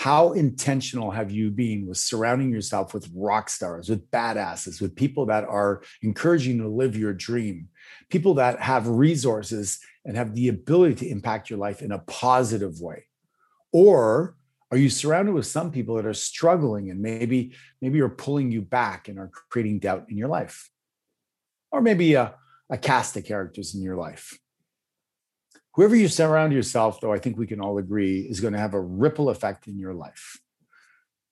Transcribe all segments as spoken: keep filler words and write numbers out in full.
How intentional have you been with surrounding yourself with rock stars, with badasses, with people that are encouraging you to live your dream, people that have resources and have the ability to impact your life in a positive way? Or are you surrounded with some people that are struggling and maybe, maybe are pulling you back and are creating doubt in your life? Or maybe a, a cast of characters in your life. Whoever you surround yourself, though, I think we can all agree is going to have a ripple effect in your life.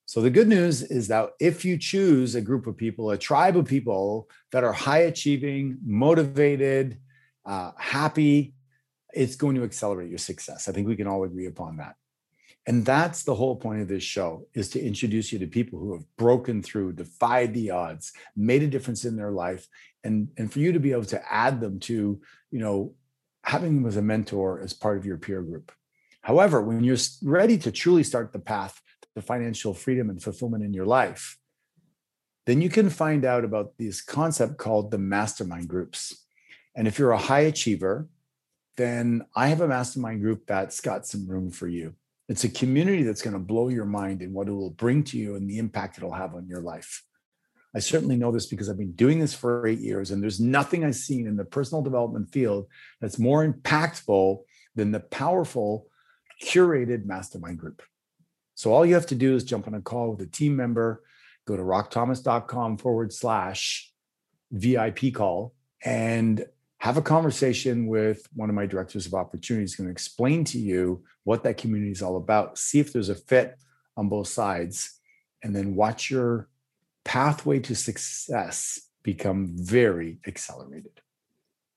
So the good news is that if you choose a group of people, a tribe of people that are high achieving, motivated, uh, happy, it's going to accelerate your success. I think we can all agree upon that. And that's the whole point of this show, is to introduce you to people who have broken through, defied the odds, made a difference in their life, and, and for you to be able to add them to, you know, having them as a mentor as part of your peer group. However, when you're ready to truly start the path to financial freedom and fulfillment in your life, then you can find out about this concept called the mastermind groups. And if you're a high achiever, then I have a mastermind group that's got some room for you. It's a community that's going to blow your mind and what it will bring to you and the impact it'll have on your life. I certainly know this because I've been doing this for eight years, and there's nothing I've seen in the personal development field that's more impactful than the powerful curated mastermind group. So all you have to do is jump on a call with a team member, go to rockthomas.com forward slash VIP call and have a conversation with one of my directors of opportunities who's going to explain to you what that community is all about. See if there's a fit on both sides, and then watch your pathway to success become very accelerated.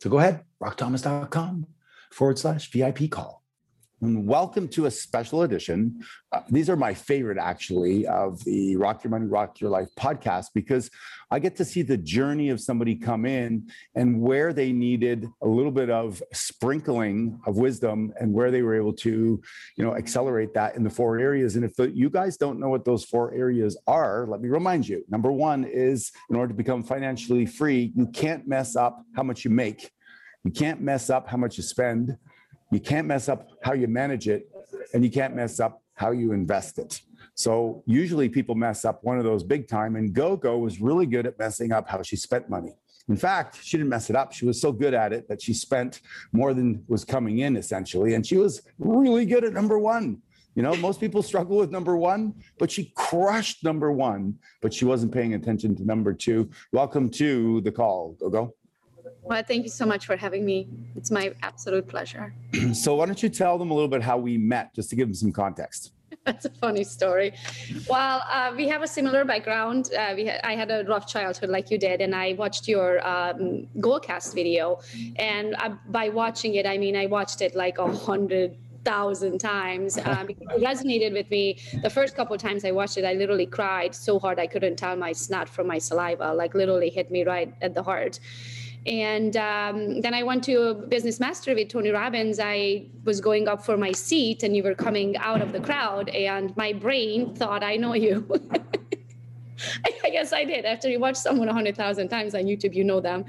So go ahead, rockthomas.com forward slash VIP call. And welcome to a special edition. Uh, these are my favorite, actually, of the Rock Your Money, Rock Your Life podcast, because I get to see the journey of somebody come in and where they needed a little bit of sprinkling of wisdom and where they were able to, you know, accelerate that in the four areas. And if the, you guys don't know what those four areas are, let me remind you. Number one is, in order to become financially free, you can't mess up how much you make. You can't mess up how much you spend. You can't mess up how you manage it, and you can't mess up how you invest it. So usually people mess up one of those big time, and Gogo was really good at messing up how she spent money. In fact, she didn't mess it up. She was so good at it that she spent more than was coming in, essentially, and she was really good at number one. You know, most people struggle with number one, but she crushed number one, but she wasn't paying attention to number two. Welcome to the call, Gogo. Well, thank you so much for having me. It's my absolute pleasure. So why don't you tell them a little bit how we met, just to give them some context? That's a funny story. Well, uh, we have a similar background. Uh, we ha- I had a rough childhood like you did, and I watched your um, Goalcast video. And I, by watching it, I mean, I watched it like a hundred thousand times. Um, because it resonated with me. The first couple of times I watched it, I literally cried so hard I couldn't tell my snot from my saliva, like literally hit me right at the heart. And um, then I went to Business Master with Tony Robbins. I was going up for my seat and you were coming out of the crowd, and my brain thought, I know you. I guess I did. After you watch someone one hundred thousand times on YouTube, you know them.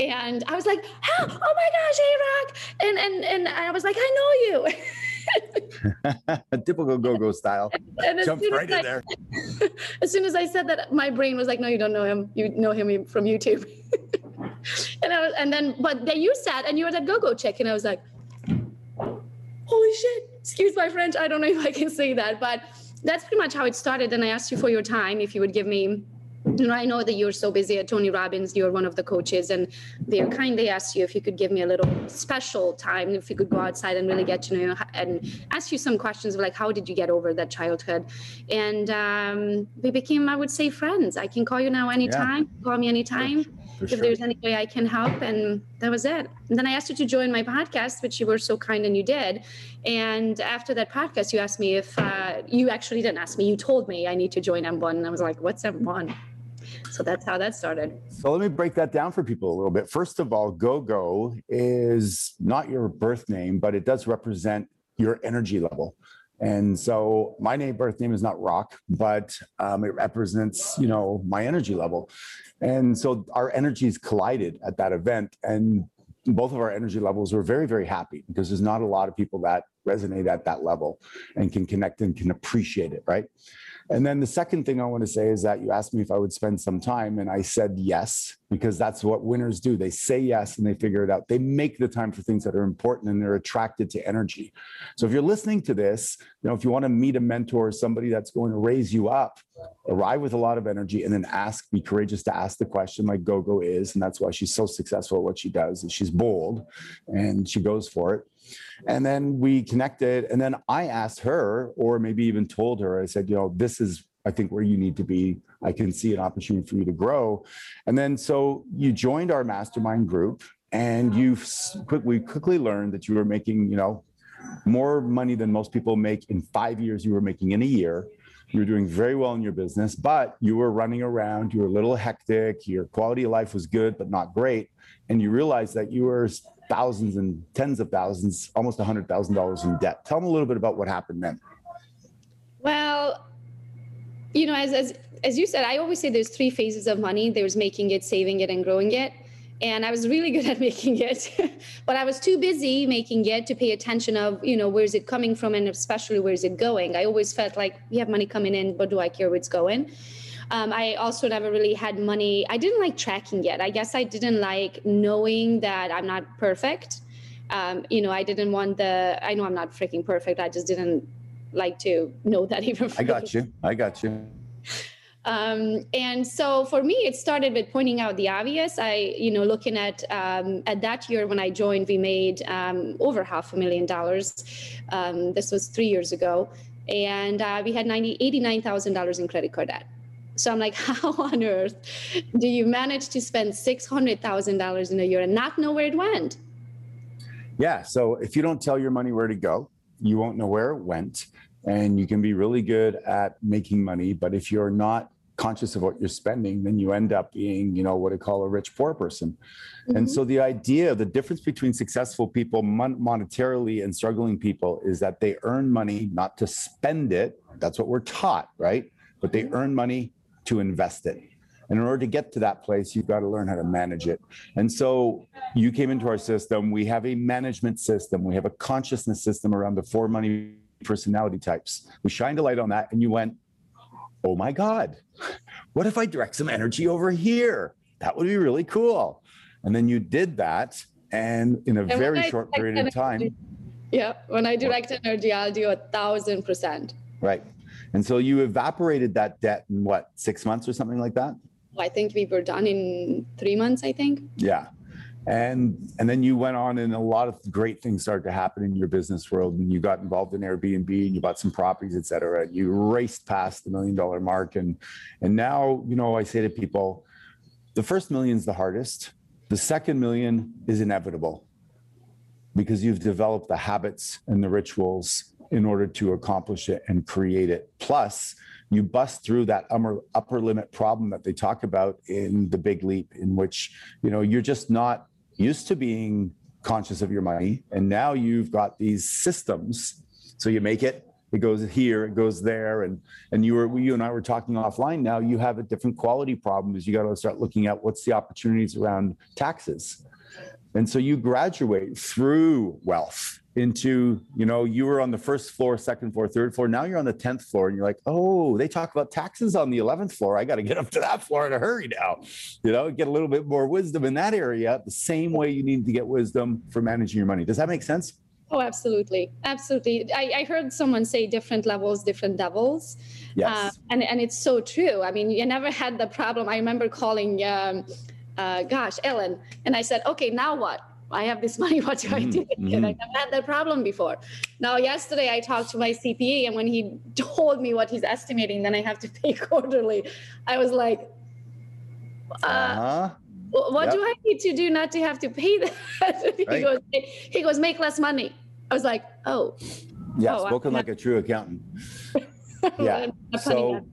And I was like, oh, oh my gosh, A-Rock. And, and, and I was like, I know you. Typical Gogo style. And Jump right I, in there. As soon as I said that, my brain was like, no, you don't know him. You know him from YouTube. And I was, and then, but then you sat and you were that Gogo chick, and I was like, holy shit, excuse my French. I don't know if I can say that, but that's pretty much how it started. And I asked you for your time, if you would give me, you know, I know that you're so busy at Tony Robbins, you're one of the coaches, and they kindly asked you if you could give me a little special time, if you could go outside and really get to know, and ask you some questions of like, how did you get over that childhood? And um, we became, I would say, friends. I can call you now anytime, yeah. Call me anytime. For if sure. there's any way I can help. And that was it. And then I asked you to join my podcast, which you were so kind and you did. And after that podcast, you asked me if uh, you actually didn't ask me. You told me I need to join M one. And I was like, what's M one? So that's how that started. So let me break that down for people a little bit. First of all, Gogo is not your birth name, but it does represent your energy level. And so my name, birth name is not Rock, but um, it represents, you know, my energy level. And so our energies collided at that event. And both of our energy levels were very, very happy because there's not a lot of people that resonate at that level and can connect and can appreciate it, right? And then the second thing I want to say is that you asked me if I would spend some time, and I said yes, because that's what winners do. They say yes and they figure it out. They make the time for things that are important and they're attracted to energy. So if you're listening to this, you know, if you want to meet a mentor or somebody that's going to raise you up, arrive with a lot of energy and then ask, be courageous to ask the question like Gogo is. And that's why she's so successful at what she does, is she's bold and she goes for it. And then we connected, and then I asked her, or maybe even told her, I said, you know, this is, I think, where you need to be. I can see an opportunity for you to grow. And then so you joined our mastermind group, and you quickly quickly learned that you were making, you know, more money than most people make in five years you were making in a year. You were doing very well in your business, but you were running around, you were a little hectic, your quality of life was good, but not great. And you realized that you were thousands and tens of thousands, almost one hundred thousand dollars in debt. Tell them a little bit about what happened then. Well, you know, as, as, as you said, I always say there's three phases of money. There's making it, saving it, and growing it. And I was really good at making it, but I was too busy making it to pay attention of, you know, where is it coming from and especially where is it going? I always felt like we have money coming in, but do I care where it's going? Um, I also never really had money. I didn't like tracking yet. I guess I didn't like knowing that I'm not perfect. Um, you know, I didn't want the, I know I'm not freaking perfect. I just didn't like to know that even. I got you. I got you. Um, and so for me, it started with pointing out the obvious. I, you know, looking at, um, at that year when I joined, we made um, over half a million dollars. Um, this was three years ago. And uh, we had eighty-nine thousand dollars in credit card debt. So I'm like, how on earth do you manage to spend six hundred thousand dollars in a year and not know where it went? Yeah. So if you don't tell your money where to go, you won't know where it went. And you can be really good at making money. But if you're not conscious of what you're spending, then you end up being, you know, what I call a rich poor person. Mm-hmm. And so the idea, the difference between successful people mon- monetarily and struggling people is that they earn money not to spend it. That's what we're taught, right? But they earn money to invest it. And in order to get to that place, you've got to learn how to manage it. And so you came into our system. We have a management system. We have a consciousness system around the four money personality types. We shined a light on that and you went, oh my God, what if I direct some energy over here? That would be really cool. And then you did that. And in a and very short period energy, of time. Yeah. When I direct what? energy, I'll do a thousand percent. Right. And so you evaporated that debt in what, six months or something like that? I think we were done in three months, I think. Yeah. And and then you went on and a lot of great things started to happen in your business world. And you got involved in Airbnb and you bought some properties, et cetera. You raced past the million dollar mark. And, and now, you know, I say to people, the first million is the hardest. The second million is inevitable because you've developed the habits and the rituals in order to accomplish it and create it. Plus, you bust through that upper limit problem that they talk about in The Big Leap, in which, you know, you're just not used to being conscious of your money. And now you've got these systems. So you make it, it goes here, it goes there. And, and you were, you and I were talking offline. Now you have a different quality problem is you got to start looking at what's the opportunities around taxes. And so you graduate through wealth into, you know, you were on the first floor, second floor, third floor. Now you're on the tenth floor and you're like, oh, they talk about taxes on the eleventh floor. I got to get up to that floor in a hurry now, you know, get a little bit more wisdom in that area, the same way you need to get wisdom for managing your money. Does that make sense? Oh, absolutely. Absolutely. I, I heard someone say different levels, different devils. Yes. Uh, and, and it's so true. I mean, you never had the problem. I remember calling, um, uh, gosh, Ellen. And I said, okay, now what? I have this money, what do I do? Mm-hmm. I've had that problem before. Now, yesterday I talked to my C P A, and when he told me what he's estimating, then I have to pay quarterly. I was like, uh, uh-huh. Well, what yep. do I need to do not to have to pay that? he, right. goes, he goes, make less money. I was like, oh. Yeah, oh, spoken I'm like not- a true accountant. yeah, so,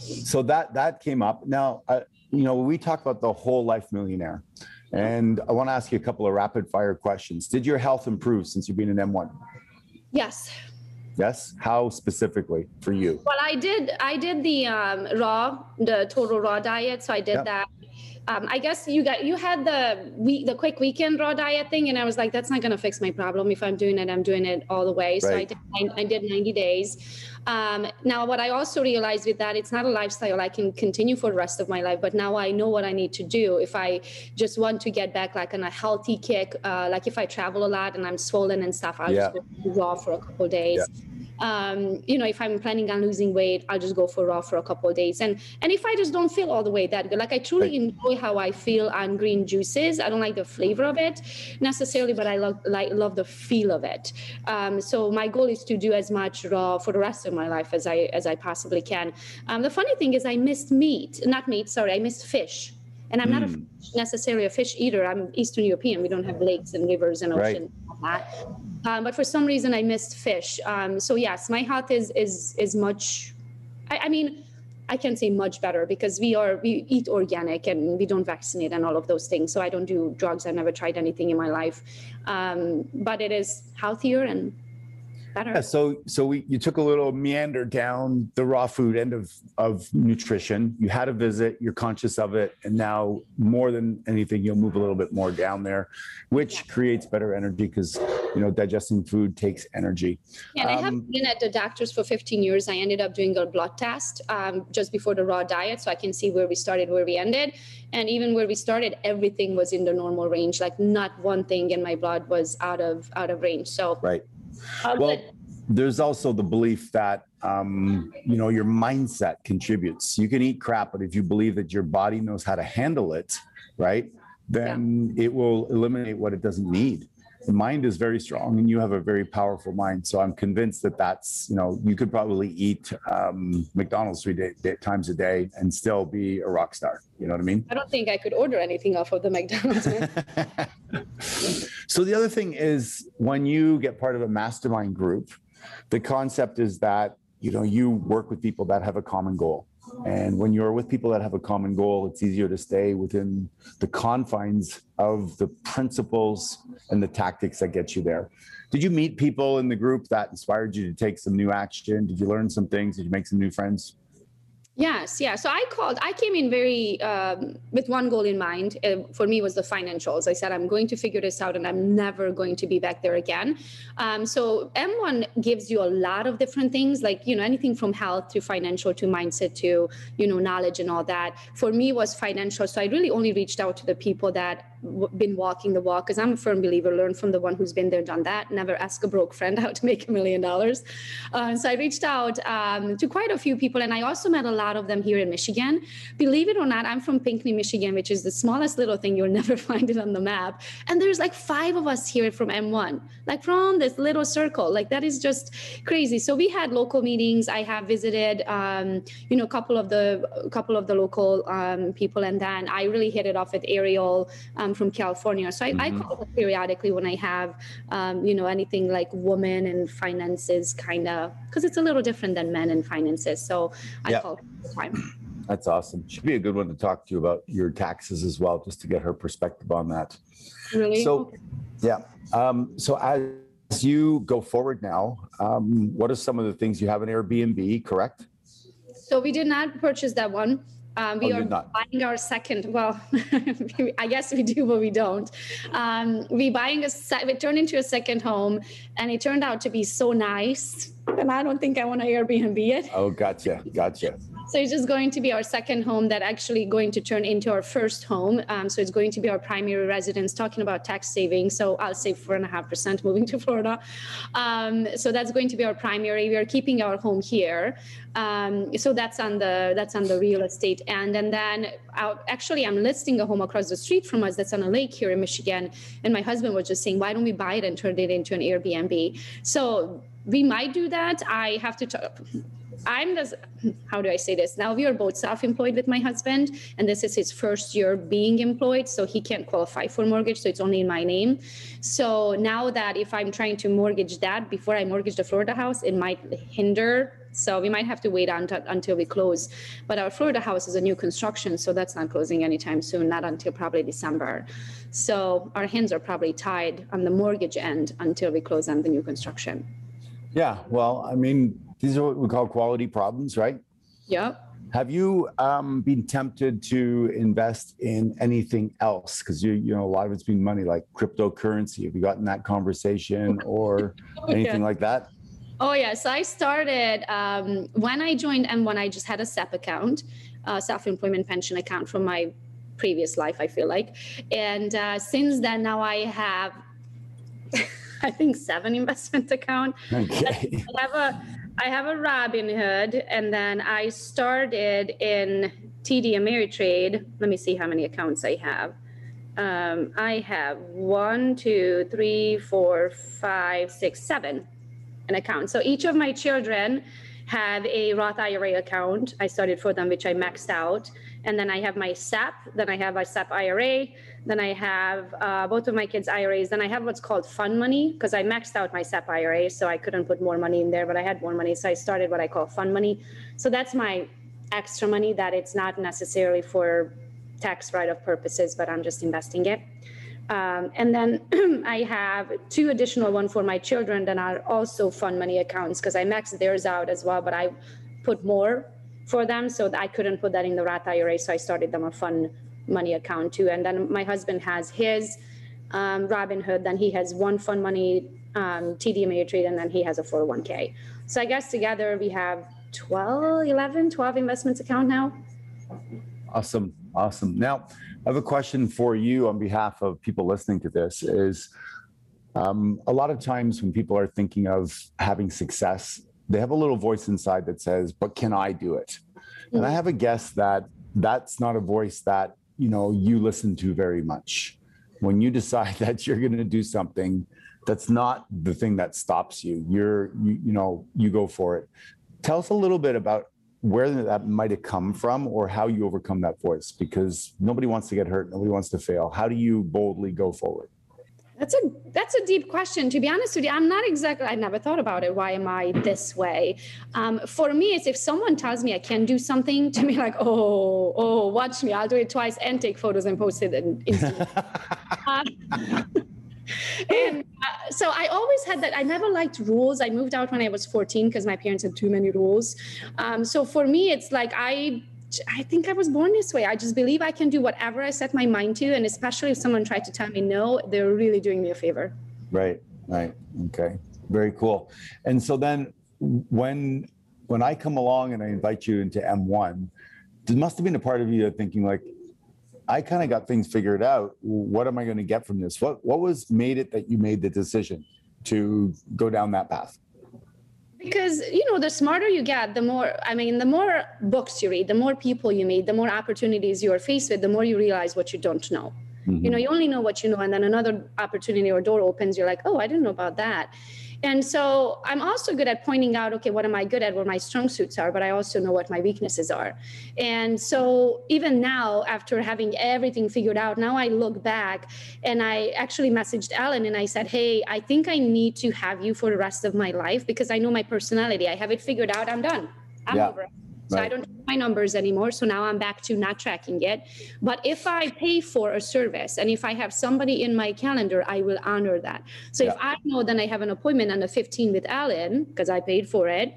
so that, that came up. Now, uh, you know, we talk about the whole life millionaire. And I want to ask you a couple of rapid fire questions. Did your health improve since you've been an M one? Yes. Yes. How specifically for you? Well, I did. I did the um, raw, the total raw diet. So I did yep. that. Um, I guess you got you had the week, the quick weekend raw diet thing, and I was like, that's not going to fix my problem. If I'm doing it, I'm doing it all the way. Right. So I did. I, I did ninety days. Um, now, what I also realized with that, it's not a lifestyle I can continue for the rest of my life. But now I know what I need to do if I just want to get back like on a healthy kick. Uh, like if I travel a lot and I'm swollen and stuff, I'll yeah. just go raw for a couple of days. Yeah. Um, you know, if I'm planning on losing weight, I'll just go for raw for a couple of days. And and if I just don't feel all the way that good, like I truly right. enjoy how I feel on green juices. I don't like the flavor of it necessarily, but I love like love the feel of it. Um, so my goal is to do as much raw for the rest of my life as I as I possibly can. Um, the funny thing is, I missed meat, not meat. Sorry, I missed fish. And I'm mm. not a, necessarily a fish eater. I'm Eastern European. We don't have lakes and rivers and oceans right. and all that. Um, but for some reason, I missed fish. Um, so yes, my health is is is much. I, I mean, I can't say much better because we are we eat organic and we don't vaccinate and all of those things. So I don't do drugs. I've never tried anything in my life. Um, but it is healthier and better. Yeah, so so we you took a little meander down the raw food end of, of nutrition. You had a visit, you're conscious of it, and now more than anything, you'll move a little bit more down there, which yeah. creates better energy because you know digesting food takes energy. Yeah, and um, I have been at the doctors for fifteen years. I ended up doing a blood test um, just before the raw diet, so I can see where we started, where we ended. And even where we started, everything was in the normal range. Like not one thing in my blood was out of out of range. So right. Um, well, but- there's also the belief that, um, you know, your mindset contributes. You can eat crap, but if you believe that your body knows how to handle it, right, then yeah. it will eliminate what it doesn't need. The mind is very strong and you have a very powerful mind. So I'm convinced that that's, you know, you could probably eat um, McDonald's three day, day, times a day and still be a rock star. You know what I mean? I don't think I could order anything off of the McDonald's. So the other thing is when you get part of a mastermind group, the concept is that, you know, you work with people that have a common goal. And when you're with people that have a common goal, it's easier to stay within the confines of the principles and the tactics that get you there. Did you meet people in the group that inspired you to take some new action? Did you learn some things? Did you make some new friends? Yes. Yeah. So I called, I came in very, um, with one goal in mind. Uh, for me was the financials. I said, I'm going to figure this out and I'm never going to be back there again. Um, so M one gives you a lot of different things, like, you know, anything from health to financial, to mindset, to, you know, knowledge and all that. For me was financial. So I really only reached out to the people that been walking the walk, because I'm a firm believer, learn from the one who's been there, done that, never ask a broke friend how to make a million dollars. Uh, so I reached out um, to quite a few people, and I also met a lot of them here in Michigan. Believe it or not, I'm from Pinckney, Michigan, which is the smallest little thing. You'll never find it on the map. And there's like five of us here from M one, like from this little circle, like that is just crazy. So we had local meetings. I have visited, um, you know, a couple of the, a couple of the local um, people. And then I really hit it off with Ariel, um, from California. So I, mm-hmm. I call her periodically when I have, um, you know, anything like women and finances kind of, because it's a little different than men and finances. So I yep. call her all the time. That's awesome. She'd be a good one to talk to you about your taxes as well, just to get her perspective on that. Really? So, yeah. Um, so as you go forward now, um, what are some of the things you have in Airbnb, correct? So we did not purchase that one. Um, we oh, are not. buying our second. Well, I guess we do, but we don't. Um, we buying a set. We turned into a second home, and it turned out to be so nice. And I don't think I want to Airbnb it. Oh, gotcha, gotcha. So it's just going to be our second home that actually going to turn into our first home. Um, so it's going to be our primary residence, talking about tax savings. So I'll save four and a half percent moving to Florida. Um, so that's going to be our primary. We are keeping our home here. Um, so that's on the that's on the real estate end. And then I'll, actually I'm listing a home across the street from us that's on a lake here in Michigan. And my husband was just saying, why don't we buy it and turn it into an Airbnb? So we might do that. I have to talk. I'm this, how do I say this? Now we are both self-employed with my husband, and this is his first year being employed, so he can't qualify for mortgage, so it's only in my name. So now that if I'm trying to mortgage that before I mortgage the Florida house, it might hinder. So we might have to wait until, until we close. But our Florida house is a new construction, so that's not closing anytime soon, not until probably December. So our hands are probably tied on the mortgage end until we close on the new construction. Yeah, well, I mean, these are what we call quality problems, right? Yep. Have you um, been tempted to invest in anything else? Because, you you know, a lot of it's been money, like cryptocurrency. Have you gotten that conversation or oh, anything yeah. like that? Oh, yeah. So I started, um, when I joined M one, I just had a S E P account, uh, self-employment pension account from my previous life, I feel like. And uh, since then, now I have, I think, seven investment accounts. Okay. I have a, I have a Robinhood, and then I started in T D Ameritrade. Let me see how many accounts I have. Um, I have one, two, three, four, five, six, seven. An account. So each of my children have a Roth I R A account. I started for them, which I maxed out. And then I have my S E P, then I have a S E P I R A, then I have uh, both of my kids' I R As, then I have what's called fun money, because I maxed out my S E P I R A, so I couldn't put more money in there, but I had more money. So I started what I call fun money. So that's my extra money that it's not necessarily for tax write-off purposes, but I'm just investing it. Um, and then I have two additional one for my children that are also fund money accounts, because I maxed theirs out as well, but I put more for them, so I couldn't put that in the Roth I R A, so I started them a fund money account too. And then my husband has his um, Robinhood, then he has one fund money um, T D Ameritrade, and then he has a four oh one K. So I guess together we have twelve, eleven, twelve investments account now. Awesome. Awesome. Now, I have a question for you on behalf of people listening to this is um, a lot of times when people are thinking of having success, they have a little voice inside that says, but can I do it? Mm-hmm. And I have a guess that that's not a voice that, you know, you listen to very much. When you decide that you're going to do something, that's not the thing that stops you. You're, you, you know, you go for it. Tell us a little bit about where that might have come from or how you overcome that voice, because nobody wants to get hurt. Nobody wants to fail. How do you boldly go forward? That's a, that's a deep question. To be honest with you, I'm not exactly, I never thought about it. Why am I this way? Um, for me, it's if someone tells me I can do something to me, like, oh, oh, watch me. I'll do it twice and take photos and post it. And, uh, and uh, so I always had that. I never liked rules. I moved out when I was fourteen because my parents had too many rules. Um, so for me, it's like I I think I was born this way. I just believe I can do whatever I set my mind to. And especially if someone tried to tell me no, they're really doing me a favor. Right, right. Okay, very cool. And so then when when I come along and I invite you into M one, there must have been a part of you thinking like, I kind of got things figured out. What am I going to get from this? What what was made it that you made the decision to go down that path? Because, you know, the smarter you get, the more, I mean, the more books you read, the more people you meet, the more opportunities you are faced with, the more you realize what you don't know. Mm-hmm. You know, you only know what you know. And then another opportunity or door opens. You're like, oh, I didn't know about that. And so I'm also good at pointing out, okay, what am I good at, where my strong suits are, but I also know what my weaknesses are. And so even now, after having everything figured out, now I look back and I actually messaged Ellen and I said, hey, I think I need to have you for the rest of my life because I know my personality. I have it figured out. I'm done. I'm yeah. over it. So right. I don't track my numbers anymore. So now I'm back to not tracking it. But if I pay for a service and if I have somebody in my calendar, I will honor that. So yeah. if I know then I have an appointment on the fifteenth with Ellen because I paid for it,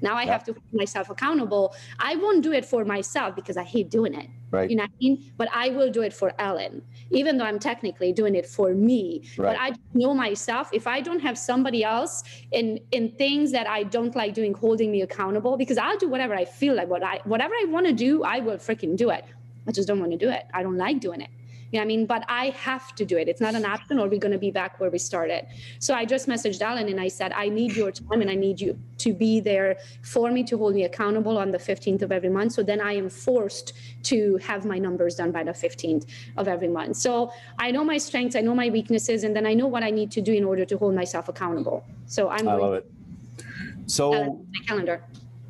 now I yeah. have to hold myself accountable. I won't do it for myself because I hate doing it. Right. You know what I mean? But I will do it for Ellen, even though I'm technically doing it for me. Right. But I know myself. If I don't have somebody else in in things that I don't like doing holding me accountable, because I'll do whatever I feel like, what I whatever I want to do, I will freaking do it. I just don't want to do it. I don't like doing it. You know what I mean? But I have to do it. It's not an option, or we're going to be back where we started. So I just messaged Ellen and I said, I need your time and I need you to be there for me, to hold me accountable on the fifteenth of every month. So then I am forced to have my numbers done by the fifteenth of every month. So I know my strengths, I know my weaknesses, and then I know what I need to do in order to hold myself accountable. So I'm I love it. So my calendar.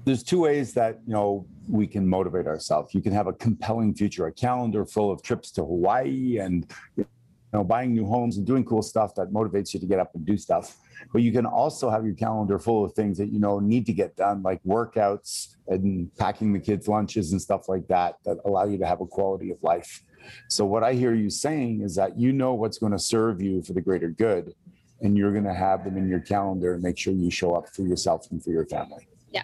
there's two ways that, you know, we can motivate ourselves. You can have a compelling future, a calendar full of trips to Hawaii and, you know, buying new homes and doing cool stuff that motivates you to get up and do stuff. But you can also have your calendar full of things that, you know, need to get done, like workouts and packing the kids' lunches and stuff like that, that allow you to have a quality of life. So what I hear you saying is that you know what's going to serve you for the greater good, and you're going to have them in your calendar and make sure you show up for yourself and for your family. Yeah.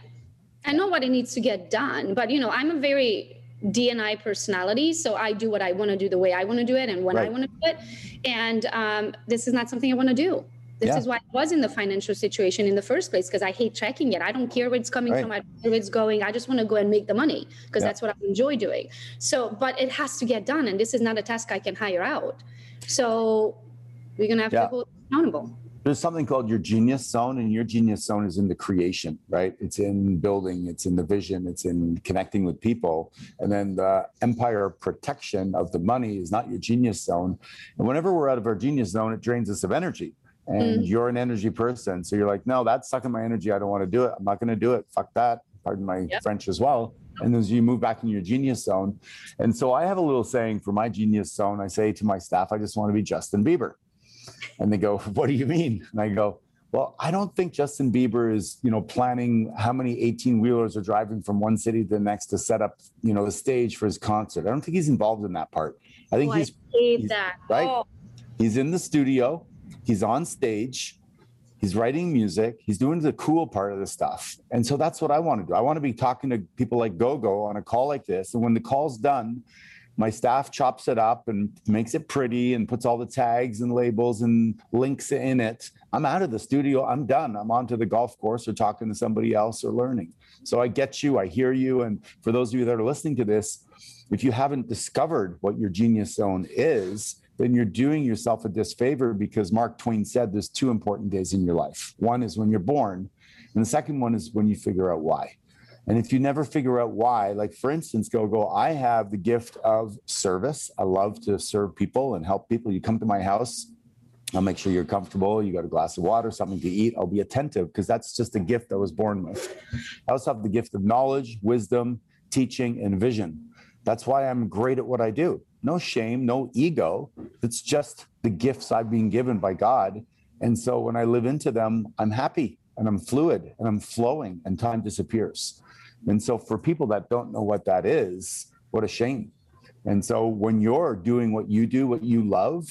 I know what it needs to get done, but, you know, I'm a very D and I personality. So I do what I want to do the way I want to do it and when right. I want to do it. And um, this is not something I want to do. This yeah. is why I was in the financial situation in the first place, because I hate tracking it. I don't care where it's coming right. from. I don't care where it's going. I just want to go and make the money because yeah. that's what I enjoy doing. So, but it has to get done. And this is not a task I can hire out. So we're going to have yeah. to hold accountable. There's something called your genius zone, and your genius zone is in the creation, right? It's in building, it's in the vision, it's in connecting with people. And then the empire protection of the money is not your genius zone. And whenever we're out of our genius zone, it drains us of energy. And mm. you're an energy person. So you're like, no, that's sucking my energy. I don't want to do it. I'm not going to do it. Fuck that. Pardon my yep. French as well. And as you move back in your genius zone. And so I have a little saying for my genius zone. I say to my staff, I just want to be Justin Bieber. And they go, what do you mean? And I go, well, I don't think Justin Bieber is, you know, planning how many eighteen-wheelers are driving from one city to the next to set up, you know, the stage for his concert. I don't think he's involved in that part. I think oh, he's, I hate he's that. right. Oh. He's in the studio. He's on stage. He's writing music. He's doing the cool part of the stuff. And so that's what I want to do. I want to be talking to people like Gogo on a call like this. And when the call's done, my staff chops it up and makes it pretty and puts all the tags and labels and links in it. I'm out of the studio. I'm done. I'm onto the golf course or talking to somebody else or learning. So I get you. I hear you. And for those of you that are listening to this, if you haven't discovered what your genius zone is, then you're doing yourself a disfavor, because Mark Twain said there's two important days in your life. One is when you're born, and the second one is when you figure out why. And if you never figure out why, like for instance, Gogo, I have the gift of service. I love to serve people and help people. You come to my house, I'll make sure you're comfortable. You got a glass of water, something to eat. I'll be attentive, because that's just a gift I was born with. I also have the gift of knowledge, wisdom, teaching, and vision. That's why I'm great at what I do. No shame, no ego. It's just the gifts I've been given by God. And so when I live into them, I'm happy and I'm fluid and I'm flowing and time disappears. And so for people that don't know what that is, what a shame. And so when you're doing what you do, what you love,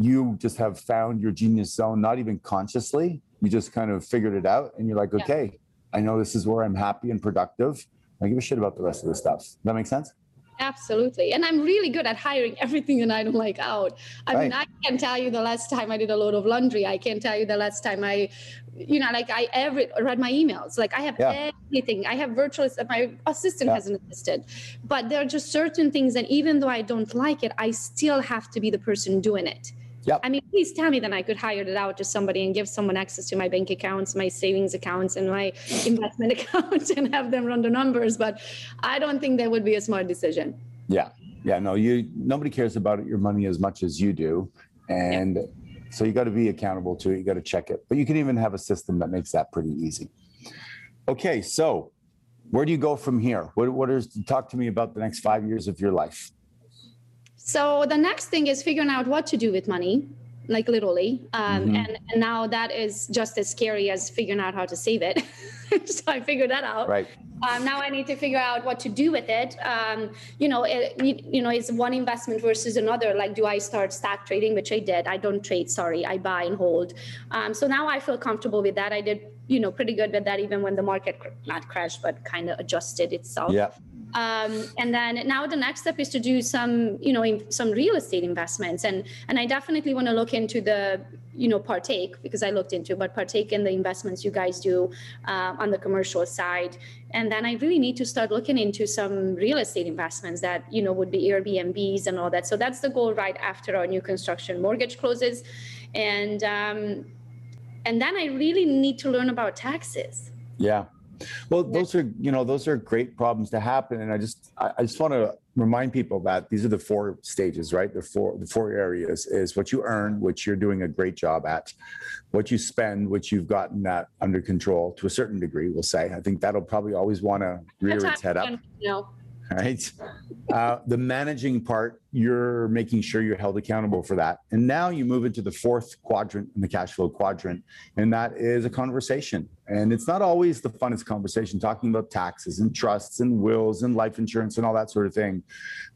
you just have found your genius zone, not even consciously. You just kind of figured it out and you're like, yeah. okay, I know this is where I'm happy and productive. I give a shit about the rest of the stuff. Does that make sense? Absolutely. And I'm really good at hiring everything that I don't like out. I right. mean, I can't tell you the last time I did a load of laundry. I can't tell you the last time I, you know, like I every, read my emails. Like I have yeah. everything. I have virtual, my assistant yeah. has an assistant. But there are just certain things that even though I don't like it, I still have to be the person doing it. Yep. I mean, please tell me that I could hire it out to somebody and give someone access to my bank accounts, my savings accounts, and my investment accounts and have them run the numbers. But I don't think that would be a smart decision. Yeah. Yeah. No, you, nobody cares about your money as much as you do. And yeah. so you got to be accountable to it. You got to check it. But you can even have a system that makes that pretty easy. Okay. So where do you go from here? What, what is, talk to me about the next five years of your life. So the next thing is figuring out what to do with money, like literally. Um, mm-hmm. and, and now that is just as scary as figuring out how to save it. So I figured that out. Right. Um, now I need to figure out what to do with it. Um, you know, it, you know, it's one investment versus another. Like, do I start stock trading, which I did? I don't trade. Sorry, I buy and hold. Um, so now I feel comfortable with that. I did, you know, pretty good with that, even when the market cr- not crashed, but kind of adjusted itself. Yeah. Um, and then now the next step is to do some, you know, in, some real estate investments. And, and I definitely want to look into the, you know, partake because I looked into, but partake in the investments you guys do uh, on the commercial side. And then I really need to start looking into some real estate investments that, you know, would be Airbnbs and all that. So that's the goal right after our new construction mortgage closes. And, um, and then I really need to learn about taxes. Yeah. Well, those are, you know, those are great problems to happen. And I just, I just want to remind people that these are the four stages, right? The four, the four areas is what you earn, which you're doing a great job at, what you spend, which you've gotten that under control to a certain degree, we'll say. I think that'll probably always want to rear its head up. No. Right. Uh, the managing part, you're making sure you're held accountable for that. And now you move into the fourth quadrant in the cash flow quadrant, and that is a conversation. And it's not always the funnest conversation, talking about taxes and trusts and wills and life insurance and all that sort of thing.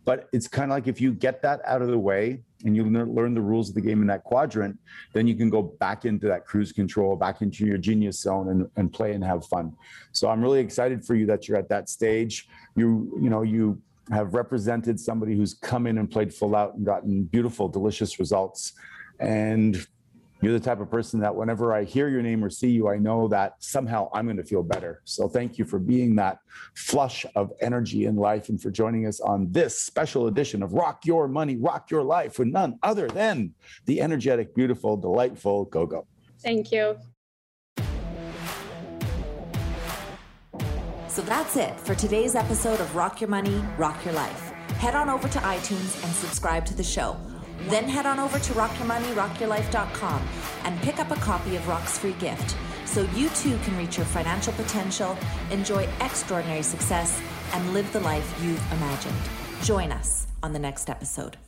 But it's kind of like if you get that out of the way and you learn the rules of the game in that quadrant, then you can go back into that cruise control, back into your genius zone and, and play and have fun. So I'm really excited for you that you're at that stage. You, you know, you have represented somebody who's come in and played full out and gotten beautiful, delicious results. And you're the type of person that whenever I hear your name or see you, I know that somehow I'm going to feel better. So thank you for being that flush of energy in life and for joining us on this special edition of Rock Your Money, Rock Your Life with none other than the energetic, beautiful, delightful Gogo. Thank you. So that's it for today's episode of Rock Your Money, Rock Your Life. Head on over to iTunes and subscribe to the show. Then head on over to rock your money rock your life dot com and pick up a copy of Rock's free gift so you too can reach your financial potential, enjoy extraordinary success, and live the life you've imagined. Join us on the next episode.